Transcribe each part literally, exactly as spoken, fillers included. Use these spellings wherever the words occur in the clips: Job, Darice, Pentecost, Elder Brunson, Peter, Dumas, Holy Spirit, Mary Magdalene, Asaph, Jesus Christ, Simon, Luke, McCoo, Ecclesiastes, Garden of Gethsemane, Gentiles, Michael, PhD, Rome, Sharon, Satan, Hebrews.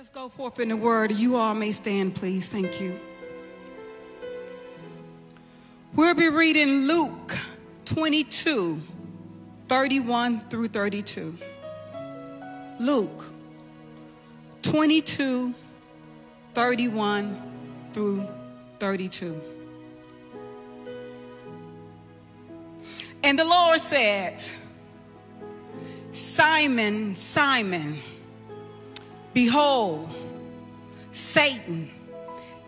us go forth in the word. You all may stand, please. Thank you. We'll be reading Luke twenty-two, thirty-one through thirty-two. Luke twenty-two, thirty-one through thirty-two. And the Lord said, Simon, Simon, behold, Satan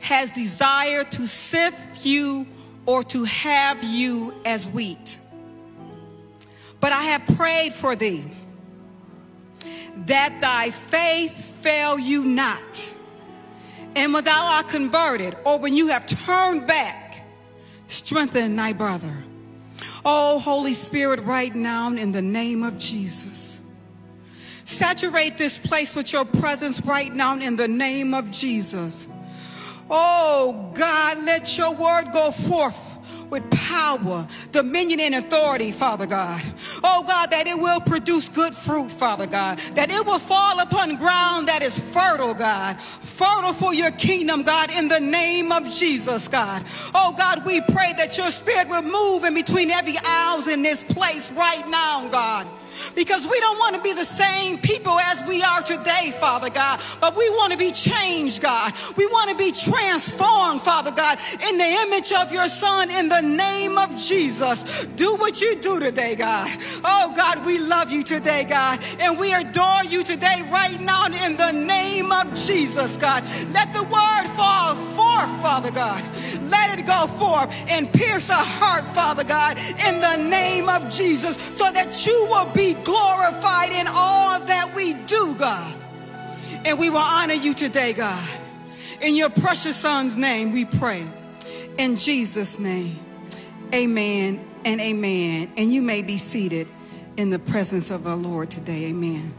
has desired to sift you or to have you as wheat. But I have prayed for thee, that thy faith fail you not. And when thou art converted, or when you have turned back, strengthen thy brother. Oh, Holy Spirit, right now in the name of Jesus. Saturate this place with your presence right now in the name of Jesus. Oh, God, let your word go forth with power, dominion, and authority, Father God. Oh, God, that it will produce good fruit, Father God. That it will fall upon ground that is fertile, God. Fertile for your kingdom, God, in the name of Jesus, God. Oh, God, we pray that your spirit will move in between every aisle in this place right now, God. Because we don't want to be the same people as we are today, Father God. But we want to be changed, God. We want to be transformed, Father God, in the image of your Son, in the name of Jesus. Do what you do today, God. Oh, God, we love you today, God. And we adore you today right now in the name of Jesus, God. Let the word fall forth, Father God. Let it go forth and pierce our heart, Father God, in the name of Jesus, so that you will be Be glorified in all that we do, God. And we will honor you today, God. In your precious Son's name we pray. In Jesus' name, amen and amen. And you may be seated in the presence of our Lord today, amen.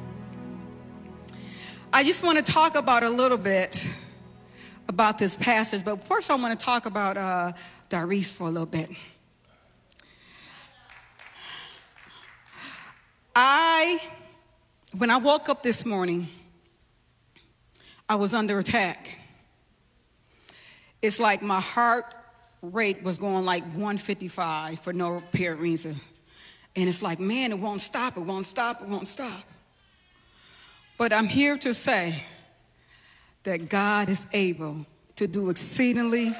I just want to talk about a little bit about this passage, but first I want to talk about uh, Darice for a little bit. I, when I woke up this morning, I was under attack. It's like my heart rate was going like one fifty-five for no apparent reason. And it's like, man, it won't stop, it won't stop, it won't stop. But I'm here to say that God is able to do exceedingly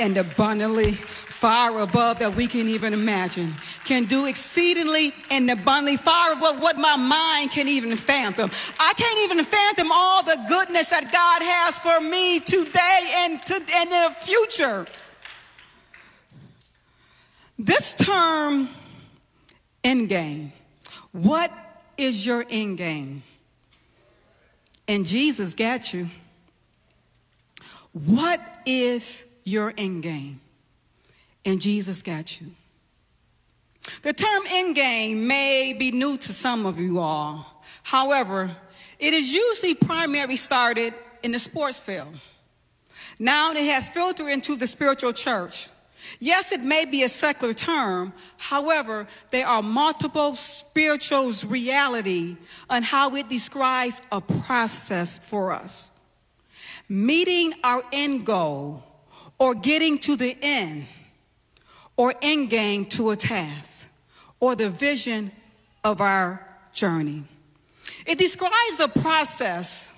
and abundantly, far above that we can even imagine, can do exceedingly and abundantly, far above what my mind can even fathom. I can't even fathom all the goodness that God has for me today and, to, and in the future. This term, end game. What is your end game? And Jesus got you. What is your end game? And Jesus got you. The term end game may be new to some of you all. However, it is usually primarily started in the sports field. Now it has filtered into the spiritual church. Yes, it may be a secular term. However, there are multiple spiritual reality on how it describes a process for us. Meeting our end goal, or getting to the end, or end game to a task, or the vision of our journey. It describes a process.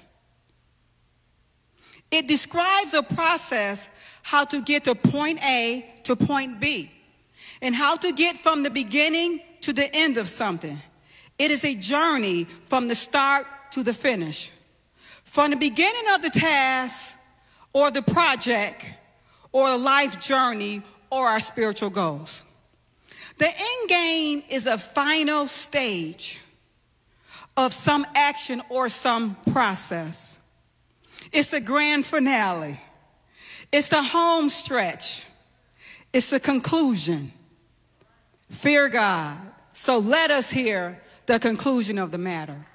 It describes a process how to get to point A to point B, and how to get from the beginning to the end of something. It is a journey from the start to the finish. From the beginning of the task, or the project, or a life journey, or our spiritual goals. The end game is a final stage of some action or some process. It's the grand finale. It's the home stretch. It's the conclusion. Fear God. So let us hear the conclusion of the matter.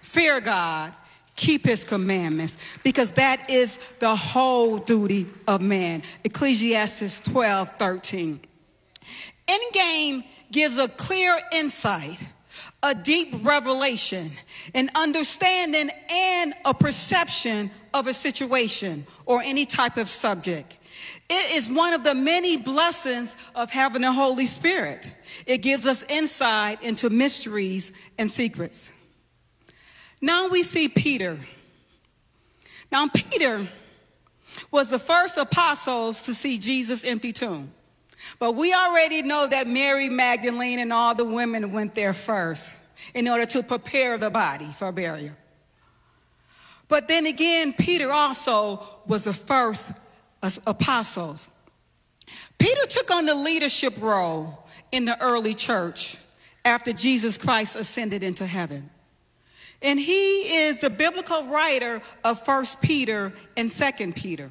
Fear God. Keep his commandments, because that is the whole duty of man. Ecclesiastes twelve, thirteen. Endgame gives a clear insight a deep revelation, an understanding, and a perception of a situation or any type of subject. It is one of the many blessings of having the Holy Spirit. It gives us insight into mysteries and secrets. Now we see Peter. Now Peter was the first apostles to see Jesus' empty tomb. But we already know that Mary Magdalene and all the women went there first in order to prepare the body for burial. But then again, Peter also was the first apostles. Peter took on the leadership role in the early church after Jesus Christ ascended into heaven. And he is the biblical writer of First Peter and Second Peter.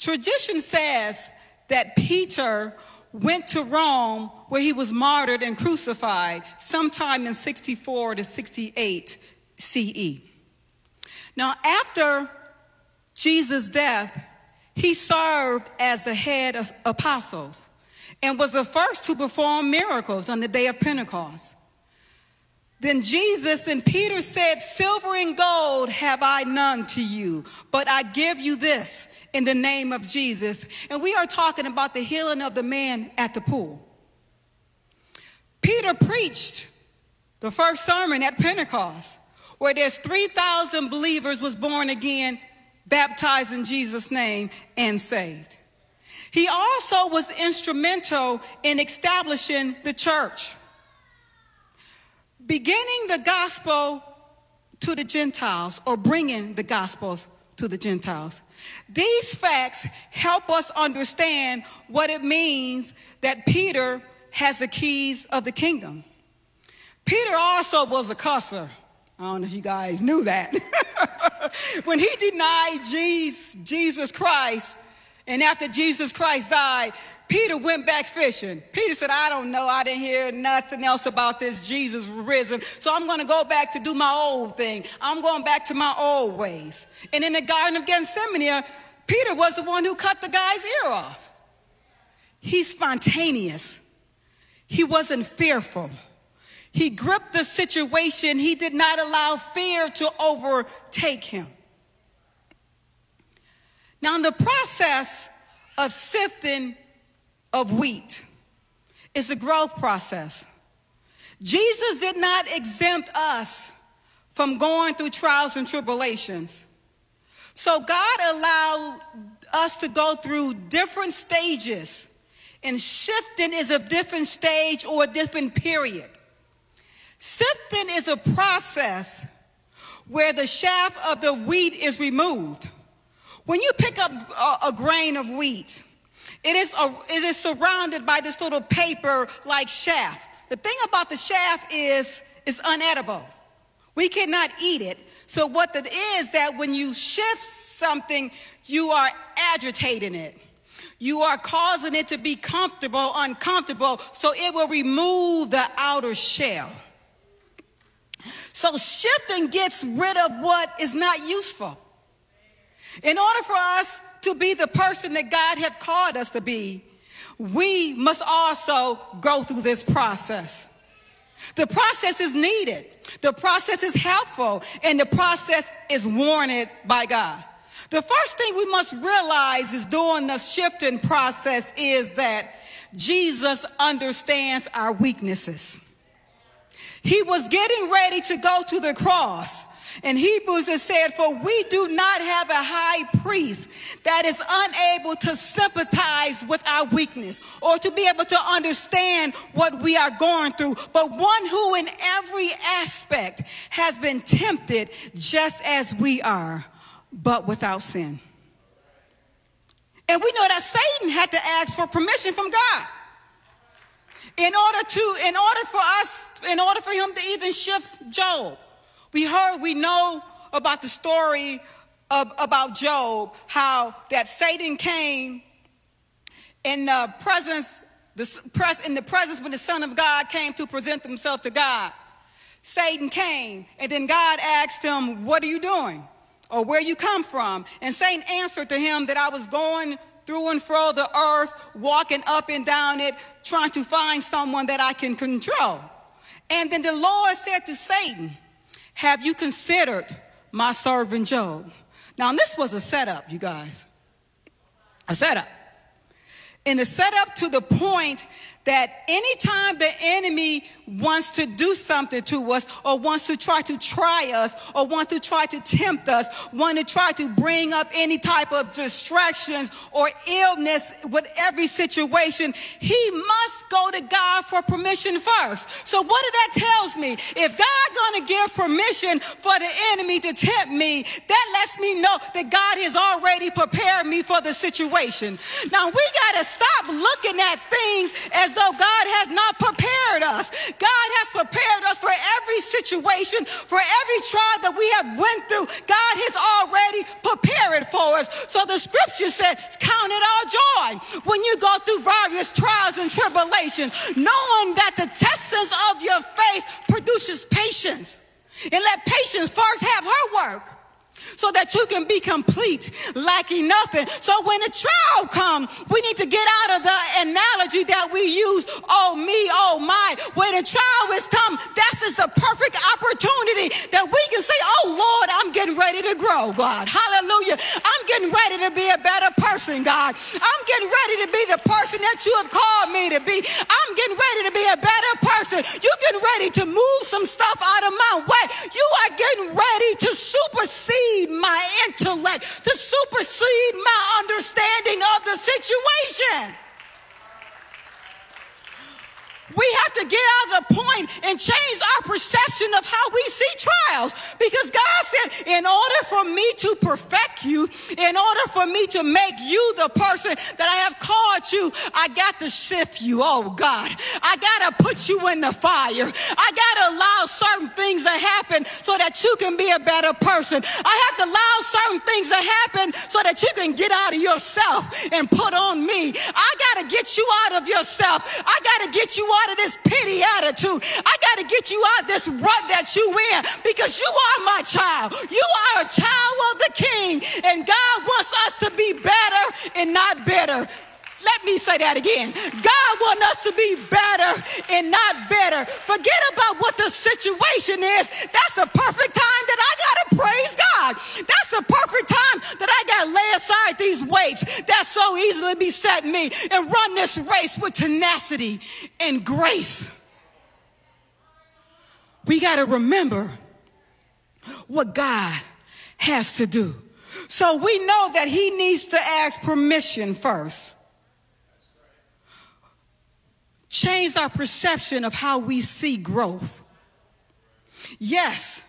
Tradition says that Peter went to Rome, where he was martyred and crucified sometime in sixty-four to sixty-eight C E. Now, after Jesus' death, he served as the head of apostles and was the first to perform miracles on the day of Pentecost. Then Jesus and Peter said, "Silver and gold have I none to you, but I give you this in the name of Jesus." And we are talking about the healing of the man at the pool. Peter preached the first sermon at Pentecost, where there's three thousand believers was born again, baptized in Jesus' name, and saved. He also was instrumental in establishing the church, beginning the gospel to the Gentiles, or bringing the gospels to the Gentiles. These facts help us understand what it means that Peter has the keys of the kingdom. Peter also was a cusser. I don't know if you guys knew that. When he denied Jesus Christ, and after Jesus Christ died, Peter went back fishing. Peter said, "I don't know. I didn't hear nothing else about this Jesus risen. So I'm going to go back to do my old thing. I'm going back to my old ways." And in the Garden of Gethsemane, Peter was the one who cut the guy's ear off. He's spontaneous. He wasn't fearful. He gripped the situation. He did not allow fear to overtake him. Now, in the process of sifting of wheat is the growth process. Jesus did not exempt us from going through trials and tribulations. So God allowed us to go through different stages, and sifting is a different stage or a different period. Sifting is a process where the chaff of the wheat is removed. When you pick up a, a grain of wheat, It is, a, it is surrounded by this little paper-like chaff. The thing about the chaff is it's unedible. We cannot eat it. So what that is that when you shift something, you are agitating it. You are causing it to be comfortable, uncomfortable, so it will remove the outer shell. So shifting gets rid of what is not useful. In order for us to be the person that God has called us to be, we must also go through this process. The process is needed. The process is helpful, and the process is warranted by God. The first thing we must realize is during the shifting process is that Jesus understands our weaknesses. He was getting ready to go to the cross. In Hebrews it said, "For we do not have a high priest that is unable to sympathize with our weakness or to be able to understand what we are going through, but one who in every aspect has been tempted just as we are, but without sin." And we know that Satan had to ask for permission from God in order to, in order for us, in order for him to even shift Job. We heard, we know about the story of, about Job, how that Satan came in the presence, the press in the presence when the Son of God came to present himself to God. Satan came, and then God asked him, "What are you doing? Or where you come from?" And Satan answered to him that, "I was going through and fro the earth, walking up and down it, trying to find someone that I can control." And then the Lord said to Satan, have you considered my servant Job? Now, this was a setup, you guys. A setup. And a setup to the point that anytime the enemy wants to do something to us or wants to try to try us or wants to try to tempt us, want to try to bring up any type of distractions or illness with every situation, he must go to God for permission first. So what did that tells me? If God's going to give permission for the enemy to tempt me, that lets me know that God has already prepared me for the situation. Now, we got to stop looking at things as though God has not prepared us. God has prepared us for every situation, for every trial that we have went through. God has already prepared it for us. So the scripture says, count it all joy when you go through various trials and tribulations, knowing that the testings of your faith produces patience. And let patience first have her work, so that you can be complete, lacking nothing. So when the trial comes, we need to get out of the analogy that we use, oh me, oh my. When the trial is come, that's is the perfect opportunity that we can say, oh Lord, I'm getting ready to grow, God. Hallelujah. I'm getting ready to be a better person, God. I'm getting ready to be the person that you have called me to be. I'm getting ready to be a better person. You're getting ready to move some stuff out of my way. You are getting ready to supersede my intellect, to supersede my understanding of the situation. We have to get out of the point and change our perception of how we see trials, because God said, in order for me to perfect you, in order for me to make you the person that I have called you, I got to shift you. Oh God, I got to put you in the fire. I got to allow certain things to happen so that you can be a better person. I have to allow certain things to happen so that you can get out of yourself and put on me. I got to get you out of yourself. I got to get you out of this pity attitude. I got to get you out of this rut that you in, because you are my child. You are a child of the King, and God wants us to be better and not bitter. Let me say that again. God wants us to be better and not bitter. Forget about what the situation is. That's the perfect time that I got to praise God. That's the perfect time that I got to lay aside these weights that so easily beset me and run this race with tenacity and grace. We got to remember what God has to do. So we know that he needs to ask permission first. Change our perception of how we see growth. Yes,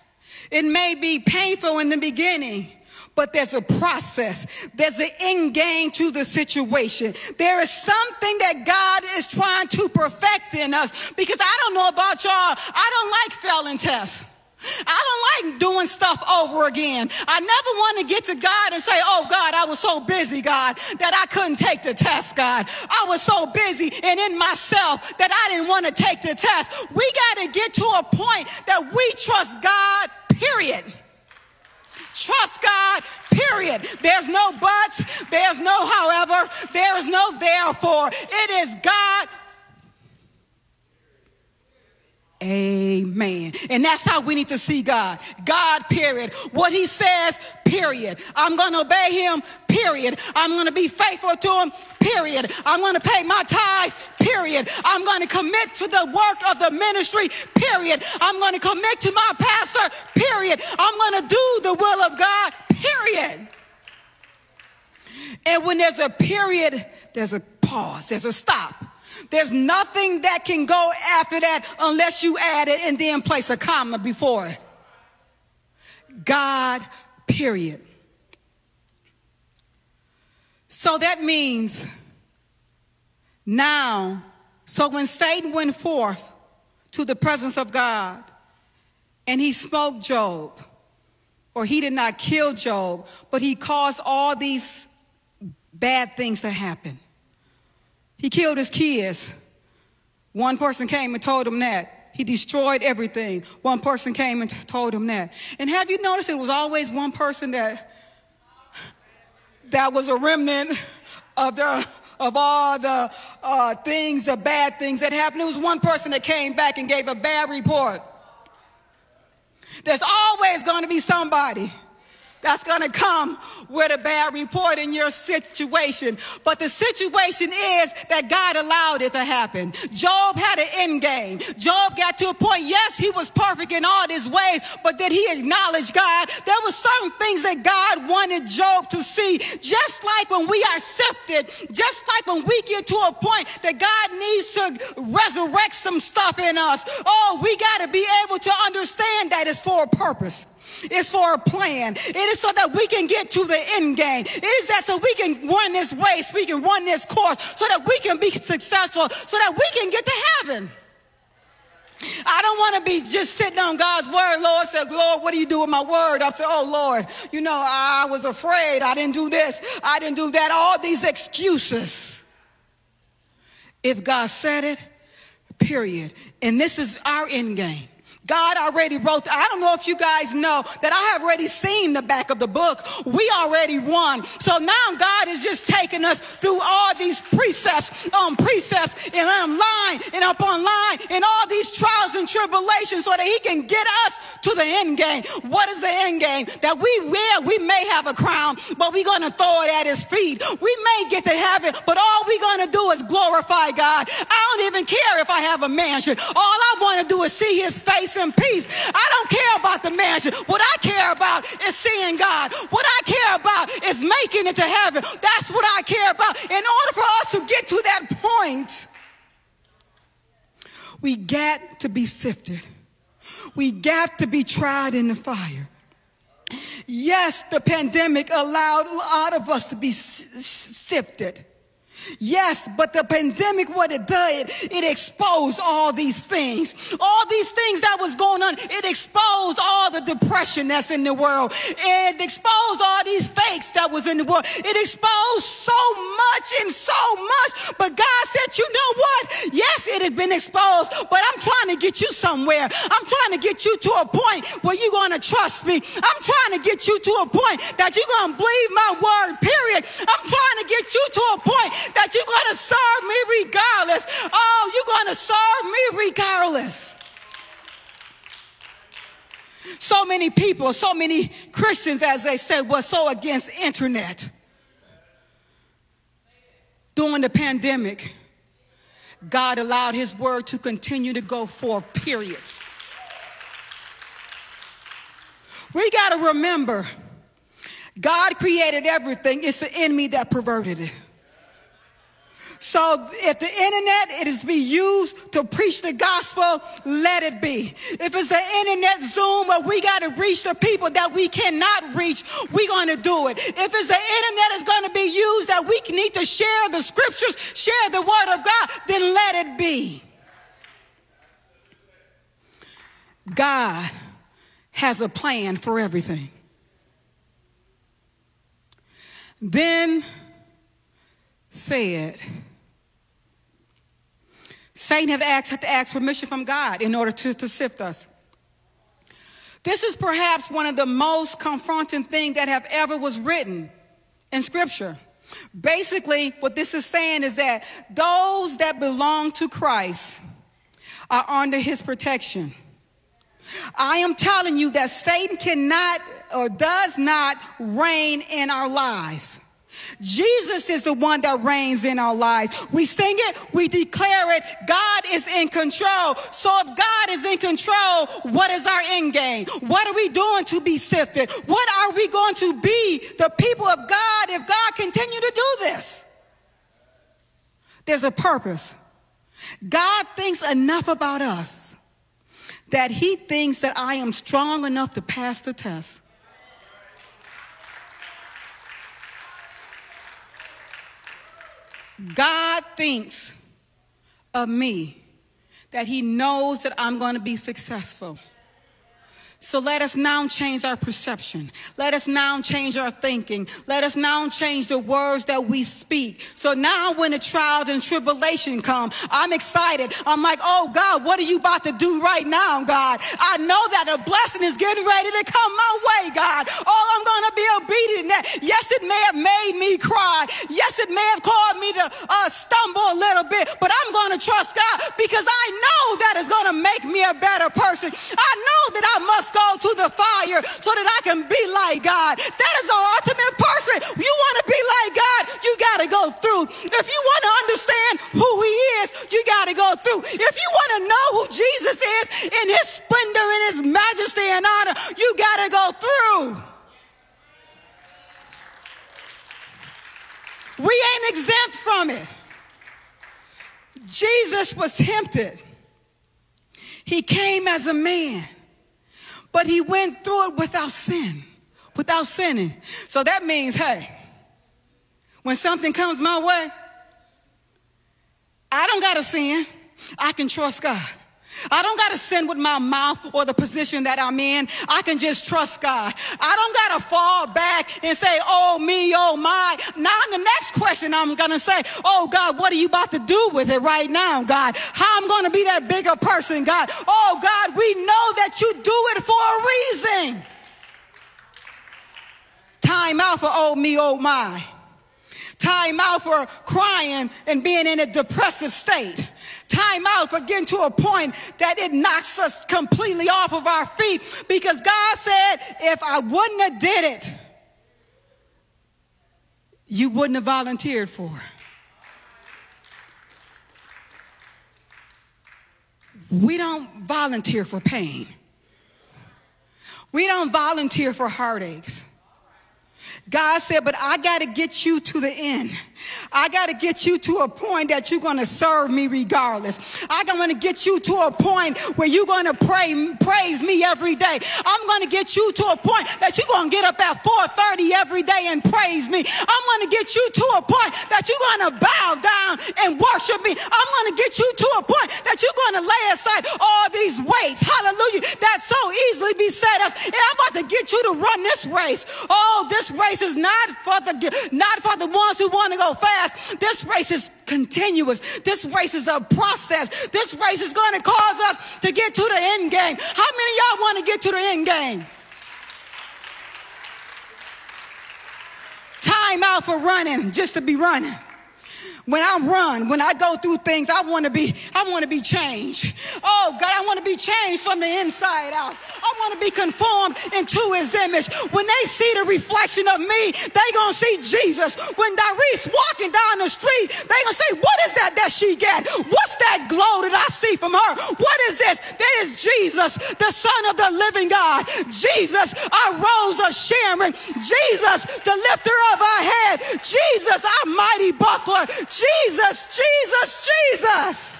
it may be painful in the beginning, but there's a process. There's an end game to the situation. There is something that God is trying to perfect in us, because I don't know about y'all. I don't like failing tests. I don't like doing stuff over again. I never want to get to God and say, oh God, I was so busy, God, that I couldn't take the test, God. I was so busy and in myself that I didn't want to take the test. We got to get to a point that we trust God, period. Trust God, period. There's no buts. There's no however. There is no therefore. It is God. Amen. And that's how we need to see God. God, period. What he says, period. I'm going to obey him, period. I'm going to be faithful to him, period. I'm going to pay my tithes, period. I'm going to commit to the work of the ministry, period. I'm going to commit to my pastor, period. I'm going to do the will of God, period. And when there's a period, there's a pause, there's a stop. There's nothing that can go after that unless you add it and then place a comma before it. God, period. So that means now, so when Satan went forth to the presence of God and he smote Job, or he did not kill Job, but he caused all these bad things to happen. He killed his kids. One person came and told him that. He destroyed everything. One person came and told him that. And have you noticed it was always one person that, that was a remnant of the, of all the uh, things, the bad things that happened. It was one person that came back and gave a bad report. There's always going to be somebody that's going to come with a bad report in your situation. But the situation is that God allowed it to happen. Job had an end game. Job got to a point, yes, he was perfect in all his ways, but did he acknowledge God? There were certain things that God wanted Job to see. Just like when we are sifted, just like when we get to a point that God needs to resurrect some stuff in us. Oh, we got to be able to understand that it's for a purpose. It's for a plan. It is so that we can get to the end game. It is that so we can run this race, we can run this course, so that we can be successful, so that we can get to heaven. I don't want to be just sitting on God's word. Lord said, Lord, what do you do with my word? I said, oh, Lord, you know, I was afraid. I didn't do this. I didn't do that. All these excuses. If God said it, period. And this is our end game. God already wrote. I don't know if you guys know that I have already seen the back of the book. We already won. So now God is just taking us through all these precepts on precepts and on line and up on line and all these trials and tribulations so that he can get us to the end game. What is the end game? That we will, we may have a crown, but we're going to throw it at his feet. We may get to heaven, but all we're going to do is glorify God. I don't even care if I have a mansion. All I want to do is see his face in peace. I don't care about the mansion. What I care about is seeing God. What I care about is making it to heaven. That's what I care about. In order for us to get to that point, we got to be sifted. We got to be tried in the fire. Yes, the pandemic allowed a lot of us to be sifted. Yes, but the pandemic, what it did, it exposed all these things. All these things that was going on, it exposed all the depression that's in the world. It exposed all these fakes that was in the world. It exposed so much and so much. But God said, you know what? Yes, it had been exposed, but I'm trying to get you somewhere. I'm trying to get you to a point where you're going to trust me. I'm trying to get you to a point that you're going to believe my word, period. I'm trying to get you to a point that you're going to serve me regardless. Oh, you're going to serve me regardless. So many people, so many Christians, as they say, were so against internet. During the pandemic, God allowed his word to continue to go forth, period. We got to remember, God created everything. It's the enemy that perverted it. So if the internet it is to be used to preach the gospel, let it be. If it's the internet Zoom where we got to reach the people that we cannot reach, we're going to do it. If it's the internet is going to be used that we need to share the scriptures, share the word of God, then let it be. God has a plan for everything. Then said, Satan had to ask, had to ask permission from God in order to, to sift us. This is perhaps one of the most confronting things that have ever was written in Scripture. Basically, what this is saying is that those that belong to Christ are under his protection. I am telling you that Satan cannot or does not reign in our lives. Jesus is the one that reigns in our lives. We sing it, we declare it. God is in control. So if God is in control, what is our end game? What are we doing to be sifted? What are we going to be, the people of God, if God continue to do this? There's a purpose. God thinks enough about us that he thinks that I am strong enough to pass the test. God thinks of me that he knows that I'm going to be successful. So let us now change our perception. Let us now change our thinking. Let us now change the words that we speak. So now when the trials and tribulation come, I'm excited. I'm like, oh God, what are you about to do right now, God? I know that a blessing is getting ready to come my way, God. Oh, I'm going to be obedient. Yes, it may have made me cry. Yes, it may have caused me to uh, stumble a little bit, but I'm going to trust God because I know that it's going to make me a better person. I know that I must go to the fire so that I can be like God. That is our ultimate person. You want to be like God, you got to go through. If you want to understand who he is, you got to go through. If you want to know who Jesus is in his splendor and his majesty and honor, you got to go through. We ain't exempt from it. Jesus was tempted. He came as a man. But he went through it without sin, without sinning. So that means, hey, when something comes my way, I don't got to sin. I can trust God. I don't got to sin with my mouth or the position that I'm in. I can just trust God. I don't got to fall back and say, oh, me, oh, my. Now, in the next question, I'm going to say, oh, God, what are you about to do with it right now, God? How I'm going to be that bigger person, God? Oh, God, we know that you do it for a reason. Time out for oh, me, oh, my. Time out for crying and being in a depressive state. Time out for getting to a point that it knocks us completely off of our feet, because God said, if I wouldn't have did it, you wouldn't have volunteered for it. We don't volunteer for pain. We don't volunteer for heartaches. God said, but I got to get you to the end. I got to get you to a point that you're going to serve me regardless. I'm going to get you to a point where you're going to pray, praise me every day. I'm going to get you to a point that you're going to get up at four thirty every day and praise me. I'm going to get you to a point that you're going to bow down and worship me. I'm going to get you to a point that you're going to lay aside all these weights, hallelujah, that so easily beset us. And I'm about to get you to run this race. Oh, this race is not for the not for the ones who want to go fast. This race is continuous. This race is a process. This race is going to cause us to get to the end game. How many of y'all want to get to the end game? Time out for running, just to be running. When I run, when I go through things, I want to be, I want to be changed. Oh God, I want to be changed from the inside out. I want to be conformed into his image. When they see the reflection of me, they gonna see Jesus. When Darice walking down the street, they gonna say, what is that that she got? What's that glow that I see from her? What is this? That is Jesus, the Son of the living God. Jesus, our rose of Sharon. Jesus, the lifter of our head. Jesus, our mighty buckler. Jesus, Jesus, Jesus.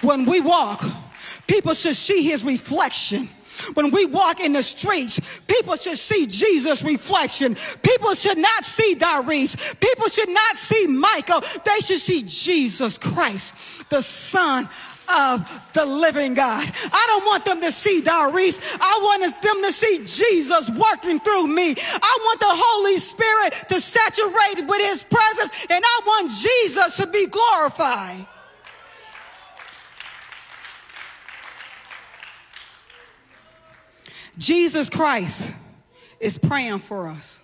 When we walk, people should see his reflection. When we walk in the streets, people should see Jesus' reflection. People should not see Darice. People should not see Michael. They should see Jesus Christ, the Son of the living God. I don't want them to see Darice. I want them to see Jesus working through me. I want the Holy Spirit to saturate with his presence, and I want Jesus to be glorified. Jesus Christ is praying for us.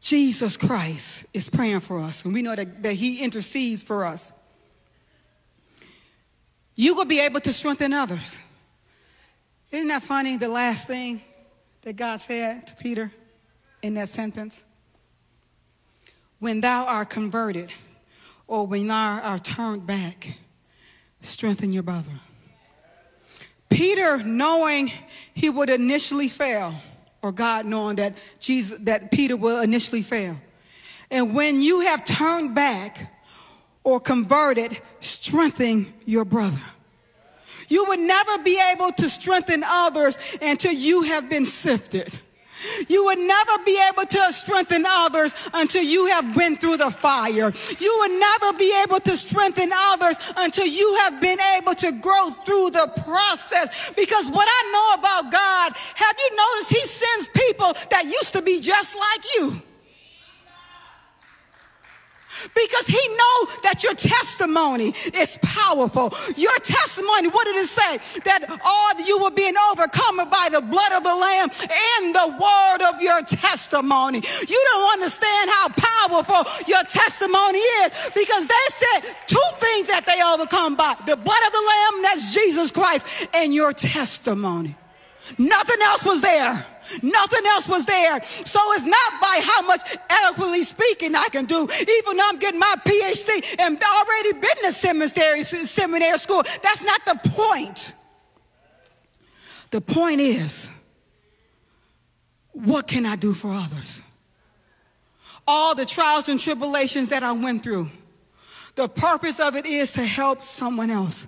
Jesus Christ is praying for us, and we know that, that he intercedes for us. You will be able to strengthen others. Isn't that funny, the last thing that God said to Peter in that sentence? When thou art converted, or when thou art turned back, strengthen your brother. Peter, knowing he would initially fail, or God knowing that Jesus, that Peter will initially fail. And when you have turned back, or converted, strengthen your brother. You would never be able to strengthen others until you have been sifted. You would never be able to strengthen others until you have been through the fire. You would never be able to strengthen others until you have been able to grow through the process. Because what I know about God, have you noticed he sends people that used to be just like you? Because he knows that your testimony is powerful. Your testimony, what did it say? That all you were being overcome by the blood of the Lamb and the word of your testimony. You don't understand how powerful your testimony is, because they said two things that they overcome by: the blood of the Lamb, that's Jesus Christ, and your testimony. Nothing else was there. Nothing else was there. So it's not by how much eloquently speaking I can do. Even though I'm getting my P H D and already been to seminary, seminary school, that's not the point. The point is, what can I do for others? All the trials and tribulations that I went through, the purpose of it is to help someone else.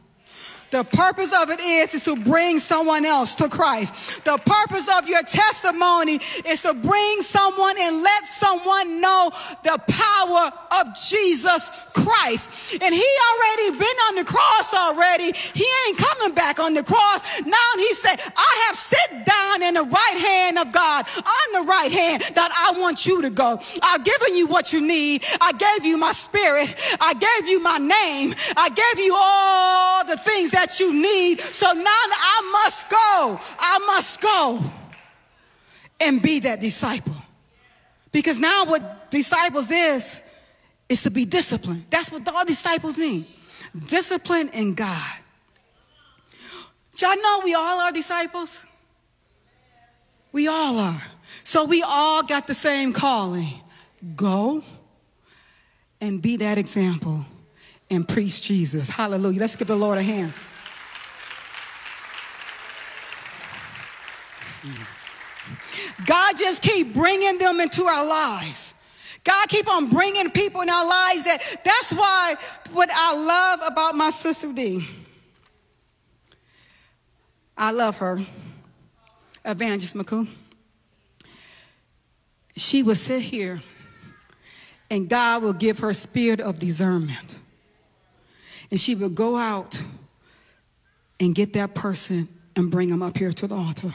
The purpose of it is, is to bring someone else to Christ. The purpose of your testimony is to bring someone and let someone know the power of Jesus Christ. And he already been on the cross already. He ain't coming back on the cross. Now he said, I have sit down in the right hand of God, on the right hand that I want you to go. I've given you what you need. I gave you my spirit. I gave you my name. I gave you all the things that you need. So now I must go. I must go and be that disciple. Because now what disciples is, is to be disciplined. That's what all disciples mean. Discipline in God. Y'all know we all are disciples. We all are. So we all got the same calling. Go and be that example and preach Jesus. Hallelujah. Let's give the Lord a hand. God just keep bringing them into our lives. God keep on bringing people in our lives. That, that's why what I love about my sister D. I love her. Evangelist McCoo. She will sit here and God will give her spirit of discernment. And she would go out and get that person and bring them up here to the altar.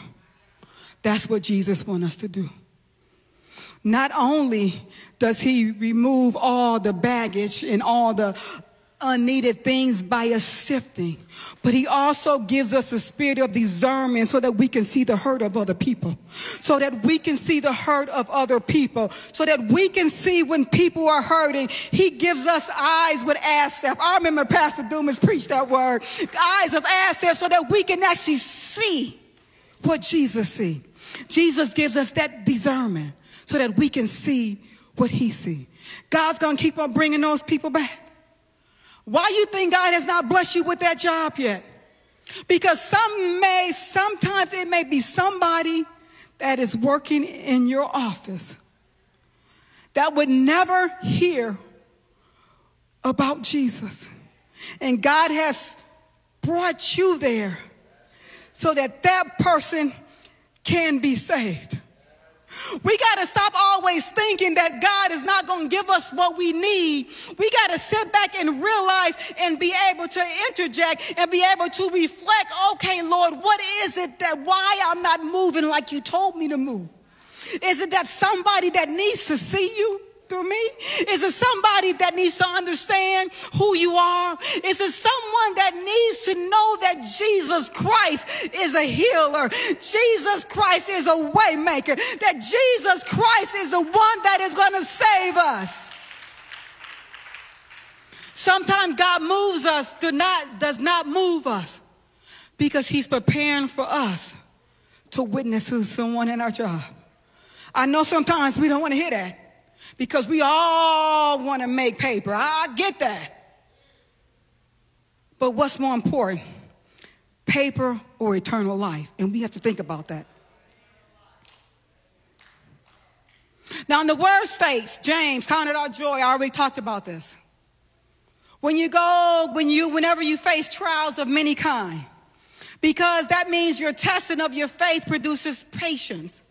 That's what Jesus wants us to do. Not only does he remove all the baggage and all the unneeded things by a sifting, but he also gives us a spirit of discernment so that we can see the hurt of other people, so that we can see the hurt of other people, so that we can see when people are hurting. He gives us eyes with Asaph. I remember Pastor Dumas preached that word, eyes of Asaph, so that we can actually see what Jesus sees. Jesus gives us that discernment so that we can see what he sees. God's going to keep on bringing those people back. Why you think God has not blessed you with that job yet? Because some may, sometimes it may be somebody that is working in your office that would never hear about Jesus. And God has brought you there so that that person can be saved. We got to stop always thinking that God is not going to give us what we need. We got to sit back and realize and be able to interject and be able to reflect, okay, Lord, what is it that why I'm not moving like you told me to move? Is it that somebody that needs to see you through me? Is it somebody that needs to understand who you are? Is it someone that needs to know that Jesus Christ is a healer? Jesus Christ is a way maker. That Jesus Christ is the one that is going to save us. Sometimes God moves us, do not, does not move us, because he's preparing for us to witness who's someone in our job. I know sometimes we don't want to hear that, because we all want to make paper. I get that. But what's more important, paper or eternal life? And we have to think about that. Now, in the word states, James, count it our joy. I already talked about this. When you go, when you, whenever you face trials of many kind, because that means your testing of your faith produces patience.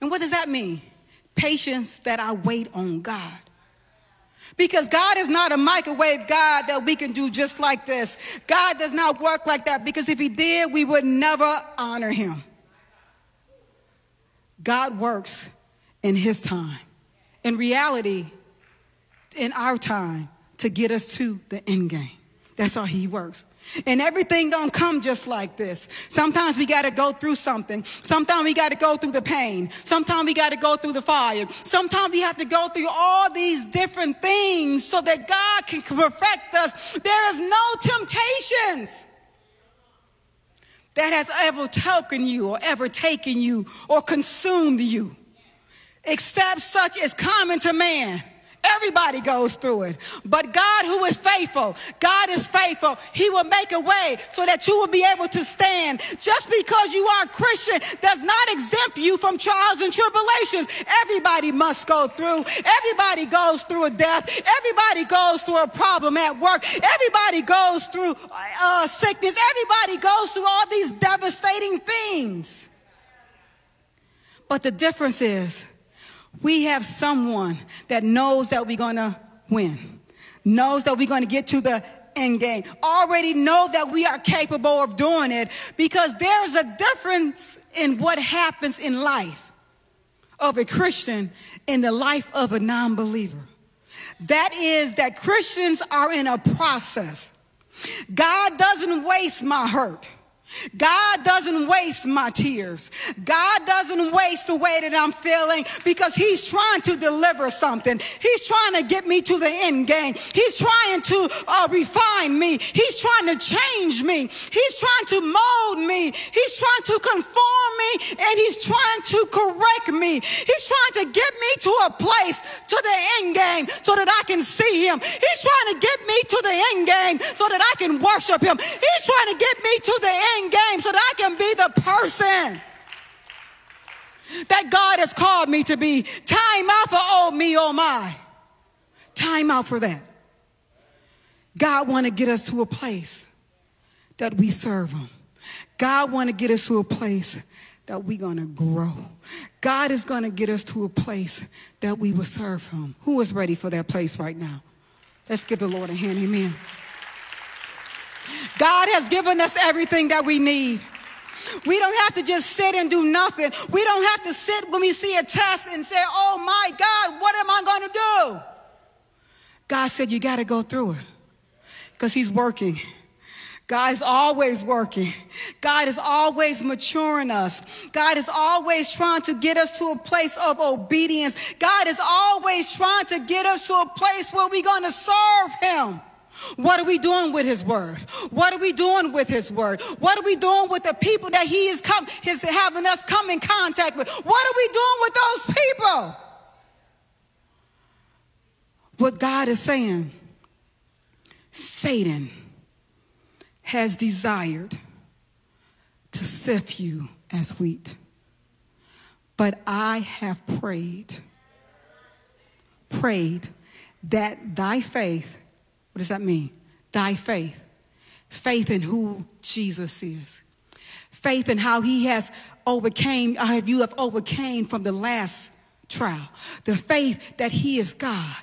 And what does that mean? Patience that I wait on God. Because God is not a microwave God that we can do just like this. God does not work like that, because if he did, we would never honor him. God works in his time, in reality, in our time, to get us to the end game. That's how he works. And everything don't come just like this. Sometimes we got to go through something. Sometimes we got to go through the pain. Sometimes we got to go through the fire. Sometimes we have to go through all these different things so that God can perfect us. There is no temptations that has ever taken you or ever taken you or consumed you, except such as common to man. Everybody goes through it. But God, who is faithful, God is faithful. He will make a way so that you will be able to stand. Just because you are a Christian does not exempt you from trials and tribulations. Everybody must go through. Everybody goes through a death. Everybody goes through a problem at work. Everybody goes through uh, sickness. Everybody goes through all these devastating things. But the difference is, we have someone that knows that we're going to win, knows that we're going to get to the end game, already know that we are capable of doing it, because there's a difference in what happens in life of a Christian in the life of a non-believer. That is that Christians are in a process. God doesn't waste my hurt. God doesn't waste my tears. God doesn't waste the way that I'm feeling, because he's trying to deliver something. He's trying to get me to the end game. He's trying to uh, refine me. He's trying to change me. He's trying to mold me. He's trying to conform me, and he's trying to correct me. He's trying to get me to a place, to the end game, so that I can see him. He's trying to get me to the end game so that I can worship him. He's trying to get me to the end game so that I can be the person that God has called me to be. Time out for oh me, oh my. Time out for that. God want to get us to a place that we serve him. God want to get us to a place that we're going to grow. God is going to get us to a place that we will serve him. Who is ready for that place right now? Let's give the Lord a hand. Amen. God has given us everything that we need. We don't have to just sit and do nothing. We don't have to sit when we see a test and say, oh my God, what am I going to do? God said, you got to go through it, because he's working. God is always working. God is always maturing us. God is always trying to get us to a place of obedience. God is always trying to get us to a place where we're going to serve him. What are we doing with his word? What are we doing with his word? What are we doing with the people that he is, come, is having us come in contact with? What are we doing with those people? What God is saying, Satan has desired to sift you as wheat, but I have prayed, prayed that thy faith. What does that mean? Thy faith. Faith in who Jesus is. Faith in how he has overcame, how you have overcame from the last trial. The faith that he is God.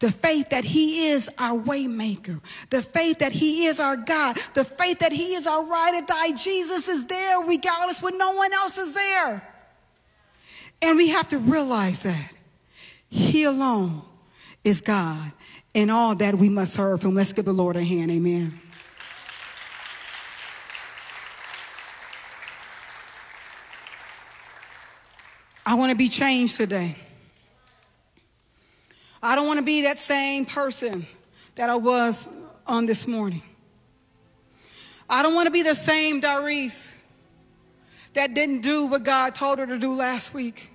The faith that he is our way maker. The faith that he is our God. The faith that he is our ride or die. Jesus is there regardless when no one else is there. And we have to realize that he alone is God. In all that, we must serve him. Let's give the Lord a hand. Amen. I want to be changed today. I don't want to be that same person that I was on this morning. I don't want to be the same Darice that didn't do what God told her to do last week.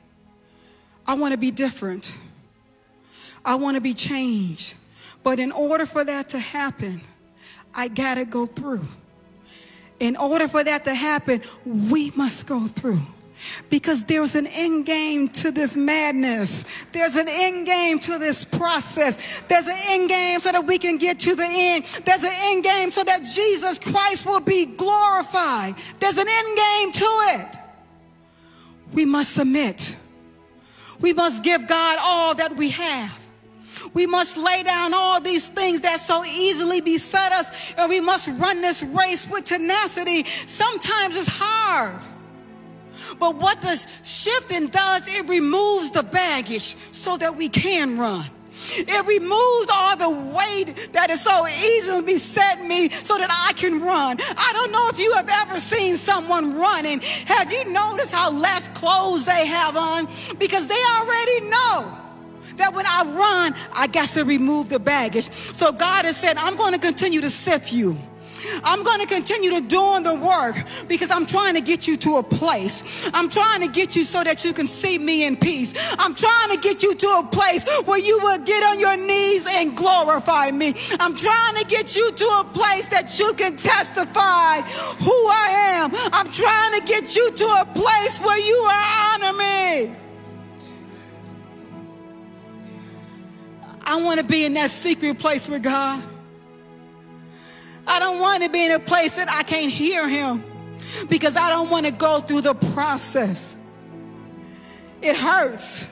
I want to be different. I want to be changed. But in order for that to happen, I got to go through. In order for that to happen, we must go through. Because there's an end game to this madness. There's an end game to this process. There's an end game so that we can get to the end. There's an end game so that Jesus Christ will be glorified. There's an end game to it. We must submit. We must give God all that we have. We must lay down all these things that so easily beset us, and we must run this race with tenacity. Sometimes it's hard. But what the shifting does, it removes the baggage so that we can run. It removes all the weight that is so easily beset me so that I can run. I don't know if you have ever seen someone running. Have you noticed how less clothes they have on? Because they already know that when I run, I got to remove the baggage. So God has said, I'm going to continue to sift you. I'm going to continue to doing the work because I'm trying to get you to a place. I'm trying to get you so that you can see me in peace. I'm trying to get you to a place where you will get on your knees and glorify me. I'm trying to get you to a place that you can testify who I am. I'm trying to get you to a place where you will honor me. I want to be in that secret place with God. I don't want to be in a place that I can't hear him because I don't want to go through the process. It hurts.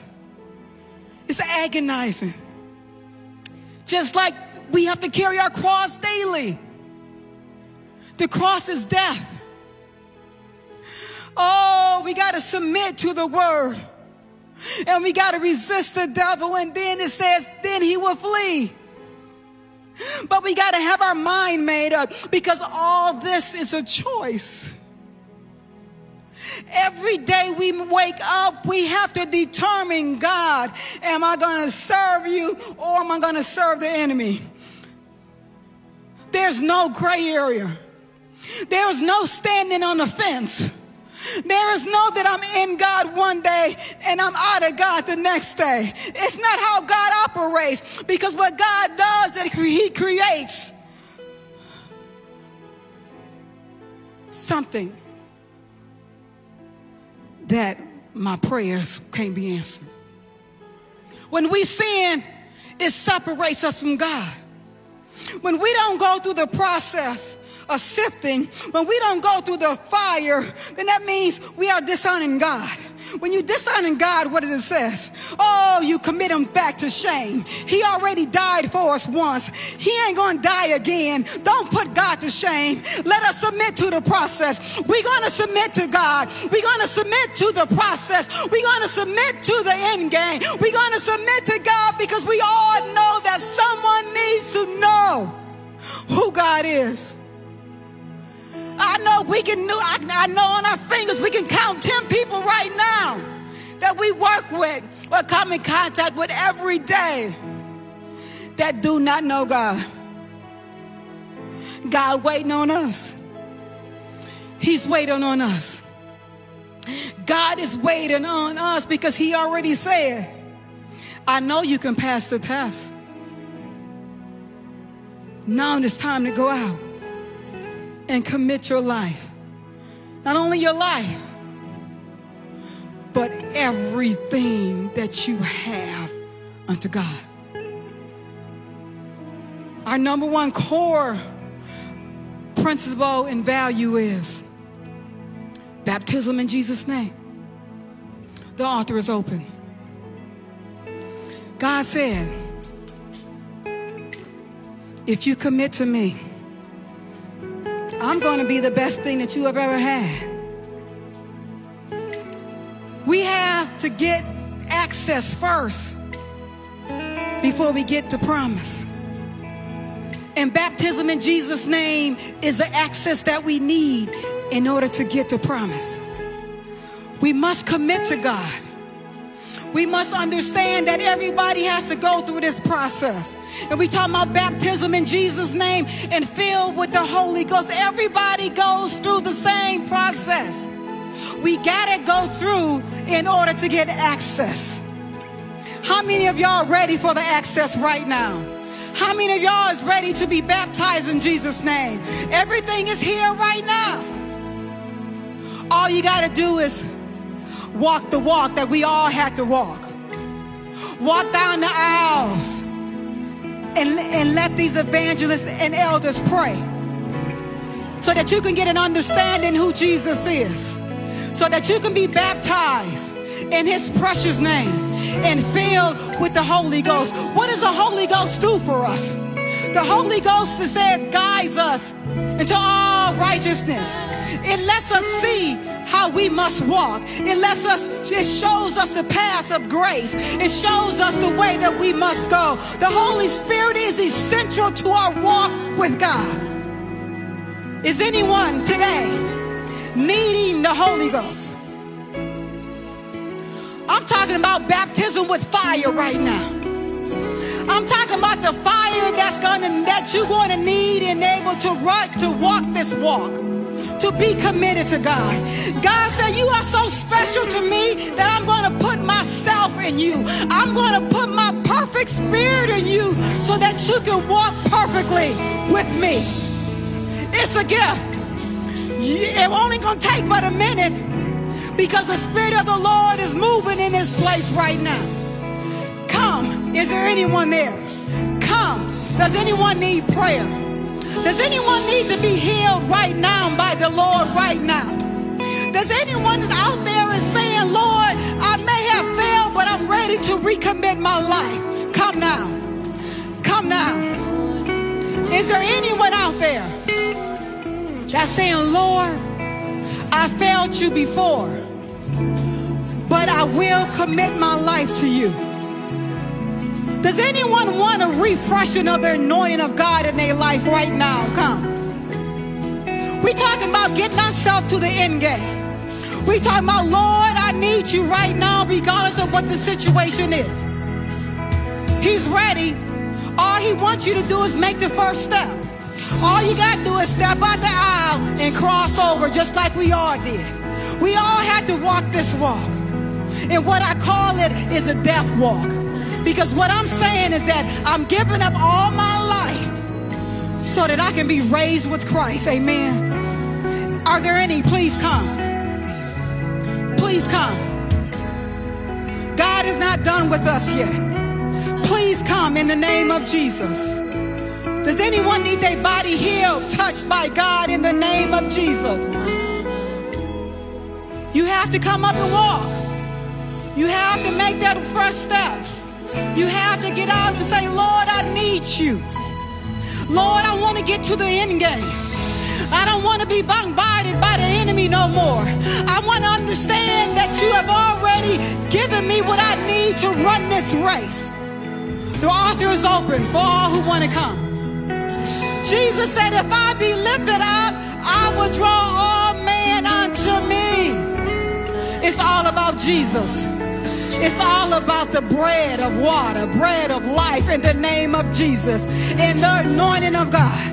It's agonizing. Just like we have to carry our cross daily. The cross is death. Oh, we got to submit to the word. And we got to resist the devil. And then it says, then he will flee. But we got to have our mind made up because all this is a choice. Every day we wake up, we have to determine, God, am I going to serve you or am I going to serve the enemy? There's no gray area. There's no standing on the fence. There is no that I'm in God one day and I'm out of God the next day. It's not how God operates, because what God does is he creates something that my prayers can't be answered. When we sin, it separates us from God. When we don't go through the process of sifting, when we don't go through the fire, then that means we are dishonoring God. When you dishonoring God, what does it says? Oh, you commit him back to shame. He already died for us once. He ain't going to die again. Don't put God to shame. Let us submit to the process. We're going to submit to God. We're going to submit to the process. We're going to submit to the end game. We're going to submit to God because we all know that someone needs to know who God is. I know we can know, I, I know on our fingers we can count ten people right now that we work with or come in contact with every day that do not know God. God waiting on us. He's waiting on us. God is waiting on us because he already said, I know you can pass the test. Now it's time to go out and commit your life. Not only your life, but everything that you have unto God. Our number one core principle and value is baptism in Jesus' name. The altar is open. God said, if you commit to me, I'm going to be the best thing that you have ever had. We have to get access first before we get to promise. And baptism in Jesus' name is the access that we need in order to get to promise. We must commit to God. We must understand that everybody has to go through this process. And we talk about baptism in Jesus' name and filled with the Holy Ghost. Everybody goes through the same process. We got to go through in order to get access. How many of y'all are ready for the access right now? How many of y'all is ready to be baptized in Jesus' name? Everything is here right now. All you got to do is walk the walk that we all had to walk. Walk down the aisles and, and let these evangelists and elders pray so that you can get an understanding who Jesus is, so that you can be baptized in his precious name and filled with the Holy Ghost. What does the Holy Ghost do for us? The Holy Ghost, it says, guides us into all righteousness. It lets us see how we must walk. It lets us, it shows us the path of grace. It shows us the way that we must go. The Holy Spirit is essential to our walk with God. Is anyone today needing the Holy Ghost? I'm talking about baptism with fire right now. I'm talking about the fire that's gonna, that you're going to need and able to run, to walk this walk, to be committed to God. God said, you are so special to me that I'm going to put myself in you. I'm going to put my perfect spirit in you so that you can walk perfectly with me. It's a gift. It only going to take but a minute because the Spirit of the Lord is moving in this place right now. Come. Is there anyone there? Come. Does anyone need prayer? Does anyone need to be healed right now by the Lord right now? Does anyone out there is saying, Lord, I may have failed, but I'm ready to recommit my life. Come now. Come now. Is there anyone out there that's saying, Lord, I failed you before, but I will commit my life to you? Does anyone want a refreshing of the anointing of God in their life right now? Come. We're talking about getting ourselves to the end game. We're talking about, Lord, I need you right now, regardless of what the situation is. He's ready. All he wants you to do is make the first step. All you got to do is step out the aisle and cross over, just like we all did. We all had to walk this walk. And what I call it is a death walk. Because what I'm saying is that I'm giving up all my life so that I can be raised with Christ. Amen. Are there any? Please come. Please come. God is not done with us yet. Please come in the name of Jesus. Does anyone need their body healed, touched by God in the name of Jesus? You have to come up and walk. You have to make that fresh step. You have to get out and say, Lord, I need you. Lord, I want to get to the end game. I don't want to be bombarded by the enemy no more. I want to understand that you have already given me what I need to run this race. The altar is open for all who want to come. Jesus said, if I be lifted up, I will draw all men unto me. It's all about Jesus. It's all about the bread of water, bread of life in the name of Jesus and the anointing of God.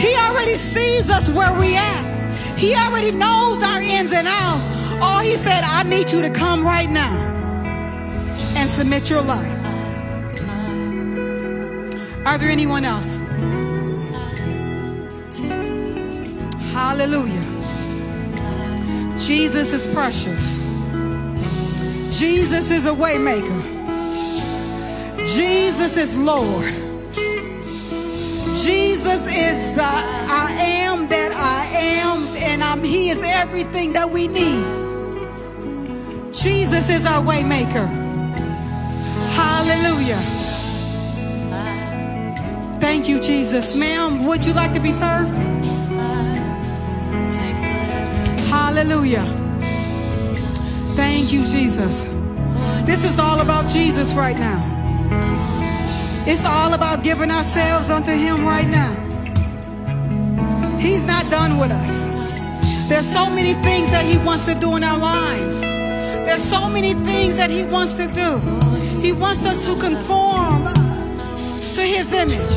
He already sees us where we at. He already knows our ins and outs. Oh, he said, I need you to come right now and submit your life. Are there anyone else? Hallelujah. Jesus is precious. Jesus is a waymaker. Jesus is Lord. Jesus is the I am that I am, and I'm, he is everything that we need. Jesus is our waymaker. Hallelujah. Thank you, Jesus. Ma'am, would you like to be served? Hallelujah. Thank you, Jesus. This is all about Jesus right now. It's all about giving ourselves unto him right now. He's not done with us. There's so many things that he wants to do in our lives. There's so many things that he wants to do. He wants us to conform to his image,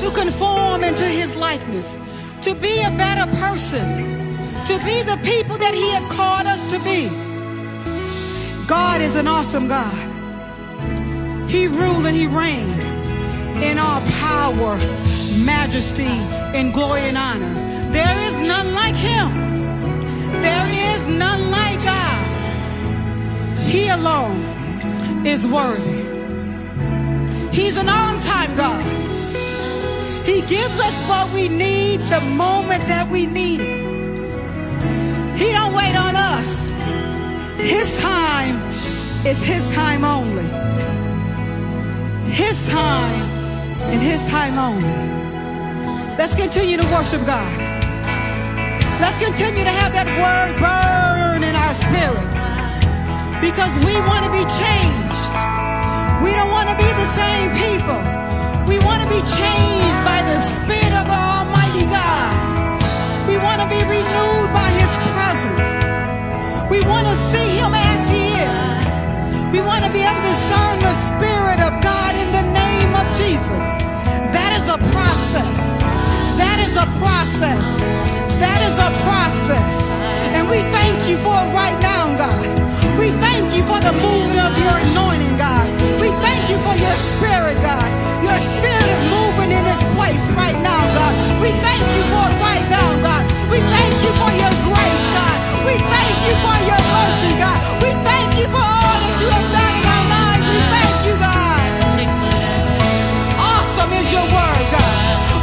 to conform into his likeness, to be a better person, to be the people that he has called us to be. God is an awesome God. He ruled and he reigned in all power, majesty, and glory and honor. There is none like him. There is none like God. He alone is worthy. He's an on-time God. He gives us what we need the moment that we need it. He don't wait on us. His time. It's his time only. His time and his time only. Let's continue to worship God. Let's continue to have that word burn in our spirit, because we want to be changed. We don't want to be the same people. We want to be changed by the Spirit of the Almighty God. We want to be renewed by his presence. We want to see him as he is. We want to be able to discern the Spirit of God in the name of Jesus. That is a process. That is a process. That is a process. And we thank you for it right now, God. We thank you for the movement of your anointing, God. We thank you for your Spirit, God. Your Spirit is moving in this place right now, God. We thank you for it right now, God. We thank you for your grace, God. We thank you for your mercy, God. We thank you for all that you have done in our lives. We thank you, God. Awesome is your word, God.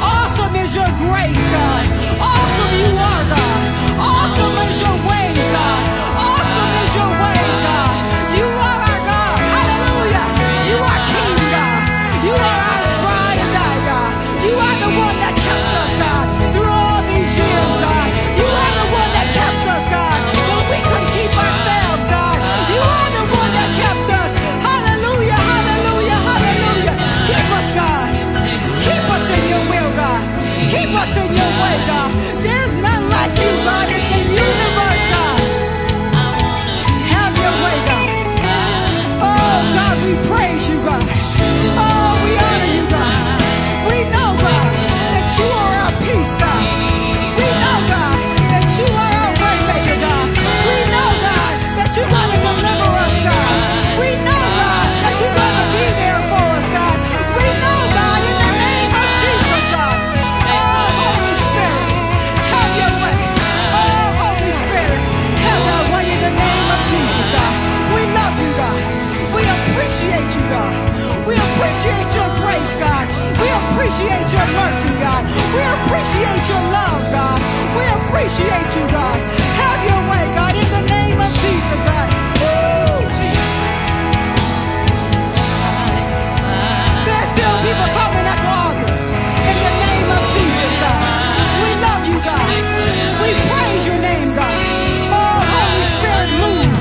Awesome is your grace, God. Awesome you are, God. Awesome is your ways, God. Awesome is your ways, God. You are our God. Hallelujah. You are King, God. You are our bride, God, God. You are the one that kept us, God, through all these years, God. You are the one that kept us, God, when we couldn't keep ourselves, God. You are the one that kept us. Hallelujah. Hallelujah. Hallelujah. Keep us, God. Keep us in your will, God. Keep us in your way, God. There's none like you, God, in the universe, God. Have your way, God. Oh, God, we praise you, God. Oh, we honor you, God. We know, God, that you are our peace, God. We know, God, that you are our way maker, God. We know, God, that you're going to deliver us, God. We know, God, that you're going to be there for us, God. We know, God, in the name of Jesus, God. Oh, Holy Spirit, have your way. Oh, Holy Spirit, have your way in the name of Jesus, God. We love you, God. We appreciate you, God. We appreciate your grace, God. We appreciate your mercy, God. We appreciate your love, God. We appreciate you, God. Have your way, God, in the name of Jesus, God. Woo! There's still people coming at the altar in the name of Jesus, God. We love you, God. We praise your name, God. Oh, Holy Spirit, move.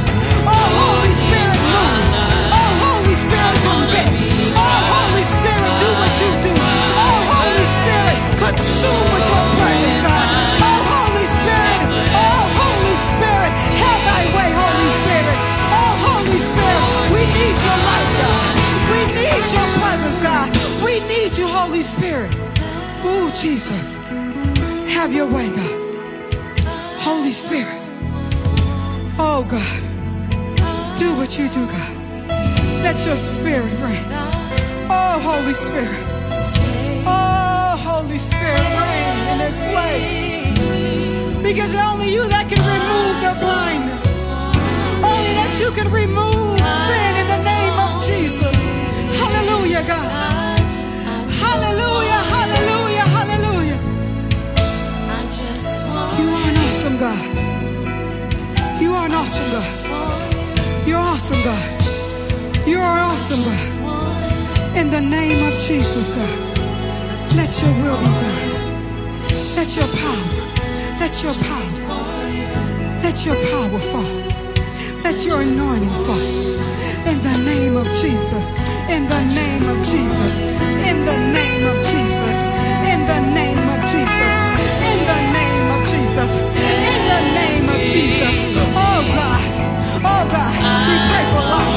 Oh, Holy Spirit, move. Oh, Holy Spirit, convict. Oh, Holy Spirit, do what you do. Oh, Holy Spirit, consume with your presence, God. Oh, Holy Spirit, oh, Holy Spirit, have thy way, Holy Spirit. Oh, Holy Spirit, we need your light, God. We need your presence, God. We need you, Holy Spirit. Oh, Jesus, have your way, God. Holy Spirit, oh, God, do what you do, God. Let your Spirit reign. Oh, Holy Spirit. Oh, Holy Spirit, reign in this place. Because only you that can remove the blindness. Only that you can remove sin in the name of Jesus. Hallelujah, God. Hallelujah, hallelujah, hallelujah. You are an awesome God. You are an awesome God. You're awesome God. You are awesome God. In the name of Jesus, God, let your will be done. Let your power, let your power, let your power fall. Let your anointing fall. In the name of Jesus, in the name of Jesus, in the name of Jesus, in the name of Jesus, in the name of Jesus, in the name of Jesus. Oh God, oh God, we pray for life.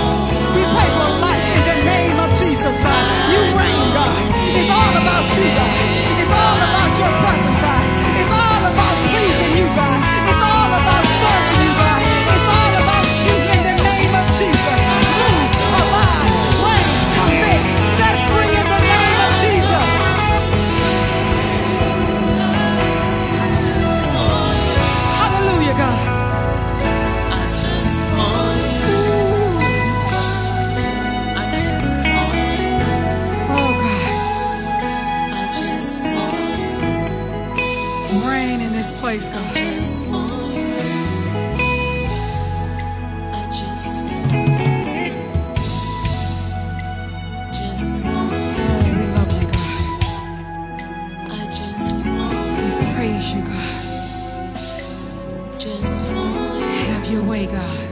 We pray for life in the name of Jesus. Jesus, God, you reign, God. It's all about you, God. It's all about your presence, God. It's all about pleasing you, God. It's all about serving you, God. It's all about you in the name of Jesus. Move, abide, reign, commit, set free in the name of Jesus. God.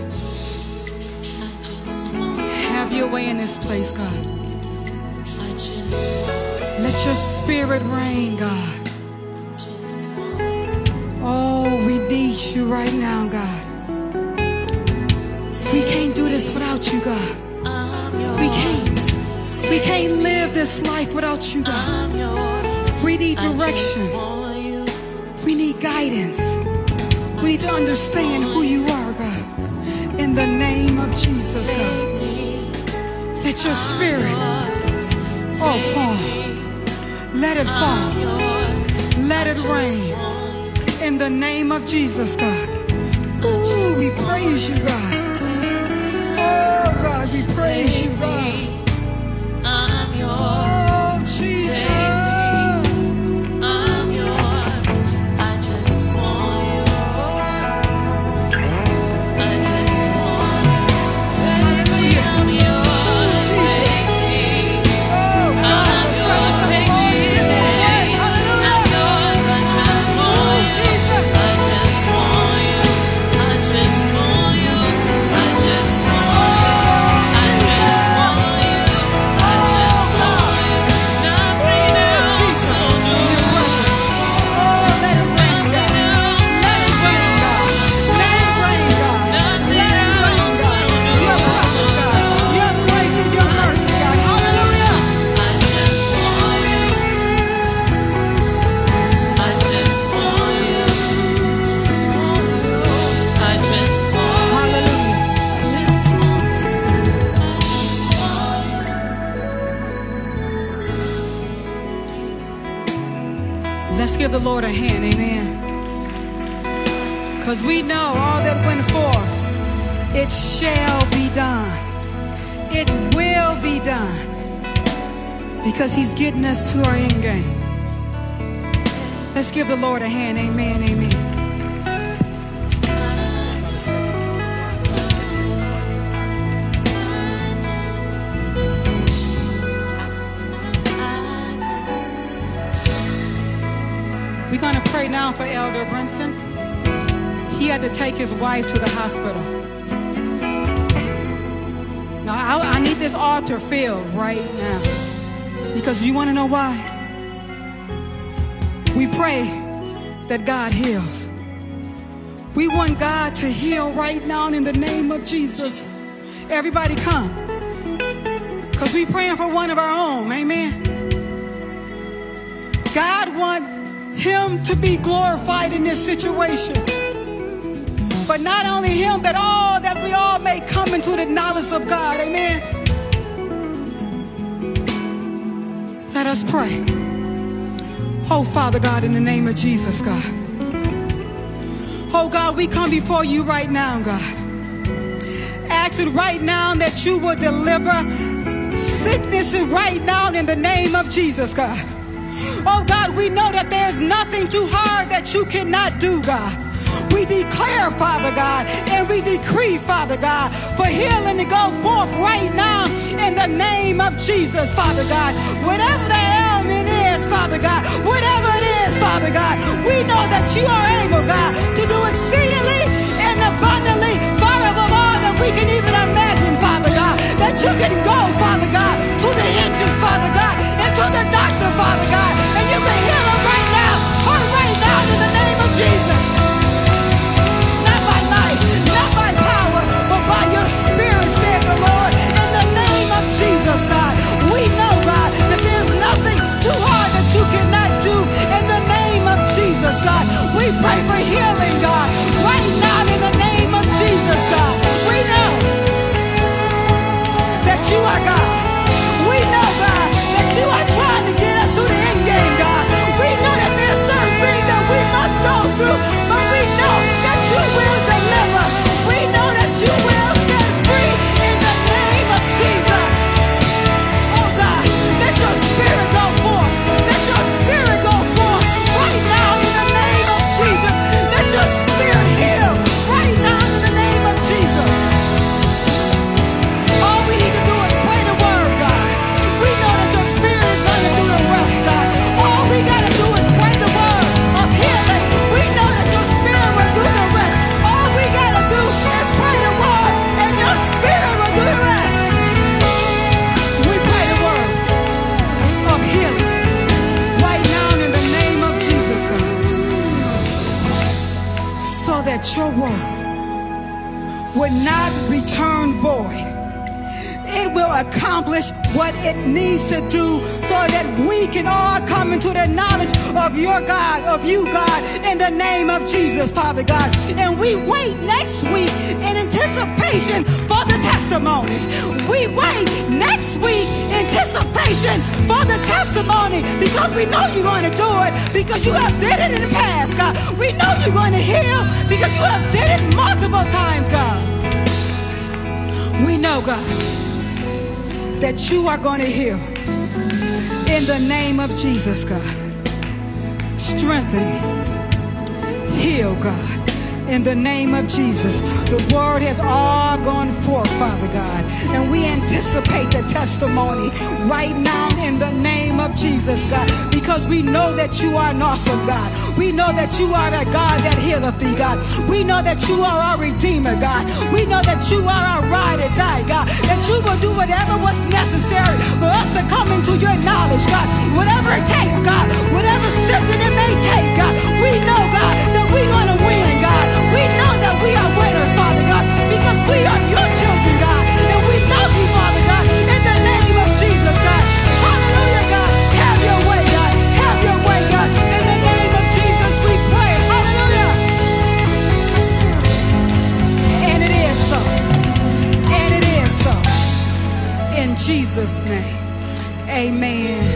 Have your way in this place, God. Let your spirit reign, God. Oh, we need you right now, God. We can't do this without you, God. We can't. We can't live this life without you, God. We need direction. We need guidance. We need to understand who you are, God. In the name of Jesus, God. Let your spirit, oh, fall. Let it fall. Let it rain. In the name of Jesus, God. Ooh, we praise you, God. Oh, God, we praise you, God. I'm yours. Oh, Jesus. Take me. I'm yours. I just want you. I just want you. Take me. I'm yours. Take me. I'm yours. Take me. I'm yours. I just want you. I just want you. I just want you. I just want you. I just want you. Let's give the Lord a hand, amen. Because we know all that went forth, it shall be done. It will be done. Because he's getting us to our end game. Let's give the Lord a hand, amen, amen. We're going to pray now for Elder Brunson. He had to take his wife to the hospital. Now, I, I need this altar filled right now. Because you want to know why? We pray that God heals. We want God to heal right now in the name of Jesus. Everybody come. Because we're praying for one of our own, amen? God wants him to be glorified in this situation, but not only him, but all that we all may come into the knowledge of God, amen. Let us pray. Oh, Father God, in the name of Jesus, God. Oh, God, we come before you right now, God, asking right now that you will deliver sicknesses right now in the name of Jesus, God. Oh, God, we know that there's nothing too hard that you cannot do, God. We declare, Father God, and we decree, Father God, for healing to go forth right now in the name of Jesus, Father God. Whatever the ailment is, Father God, whatever it is, Father God, we know that you are able, God, to do exceedingly and abundantly far above all that we can even imagine, Father God, that you can go, Father God, to the inches, Father God, and to the doctor, Father God, and you can heal him right now, or right now, in the name of Jesus. Not by might, not by power, but by your spirit, said the Lord, in the name of Jesus, God. We know, God, that there's nothing too hard that you cannot do, in the name of Jesus, God. We pray for healing, God, right now. will not return void. It will accomplish what it needs to do so that we can all come into the knowledge of your God, of you, God, in the name of Jesus, Father God. And we wait next week in anticipation for the testimony. We wait next week in anticipation for the testimony because we know you're going to do it because you have did it in the past, God. We know you're going to heal because you have did it multiple times, God. We know, God, that you are going to heal. In the name of Jesus, God, strengthen, heal, God, in the name of Jesus. The word has all gone forth, Father God, and we anticipate the testimony right now in the name of Jesus, God, because we know that you are an awesome God. We know that you are the God that healeth thee, God. We know that you are our Redeemer, God. We know that you are our ride or die, God, that you will do whatever was necessary for us to come into your knowledge, God, whatever it takes, God, whatever sifting it may take, God. We know, God, that we're going to win, God. We know that we are winners, Father God, because we are your children, God, and we love you, Father God, in the name of Jesus, God. Hallelujah, God. Have your way, God. Have your way, God. In the name of Jesus, we pray. Hallelujah. And it is so. And it is so. In Jesus' name, amen.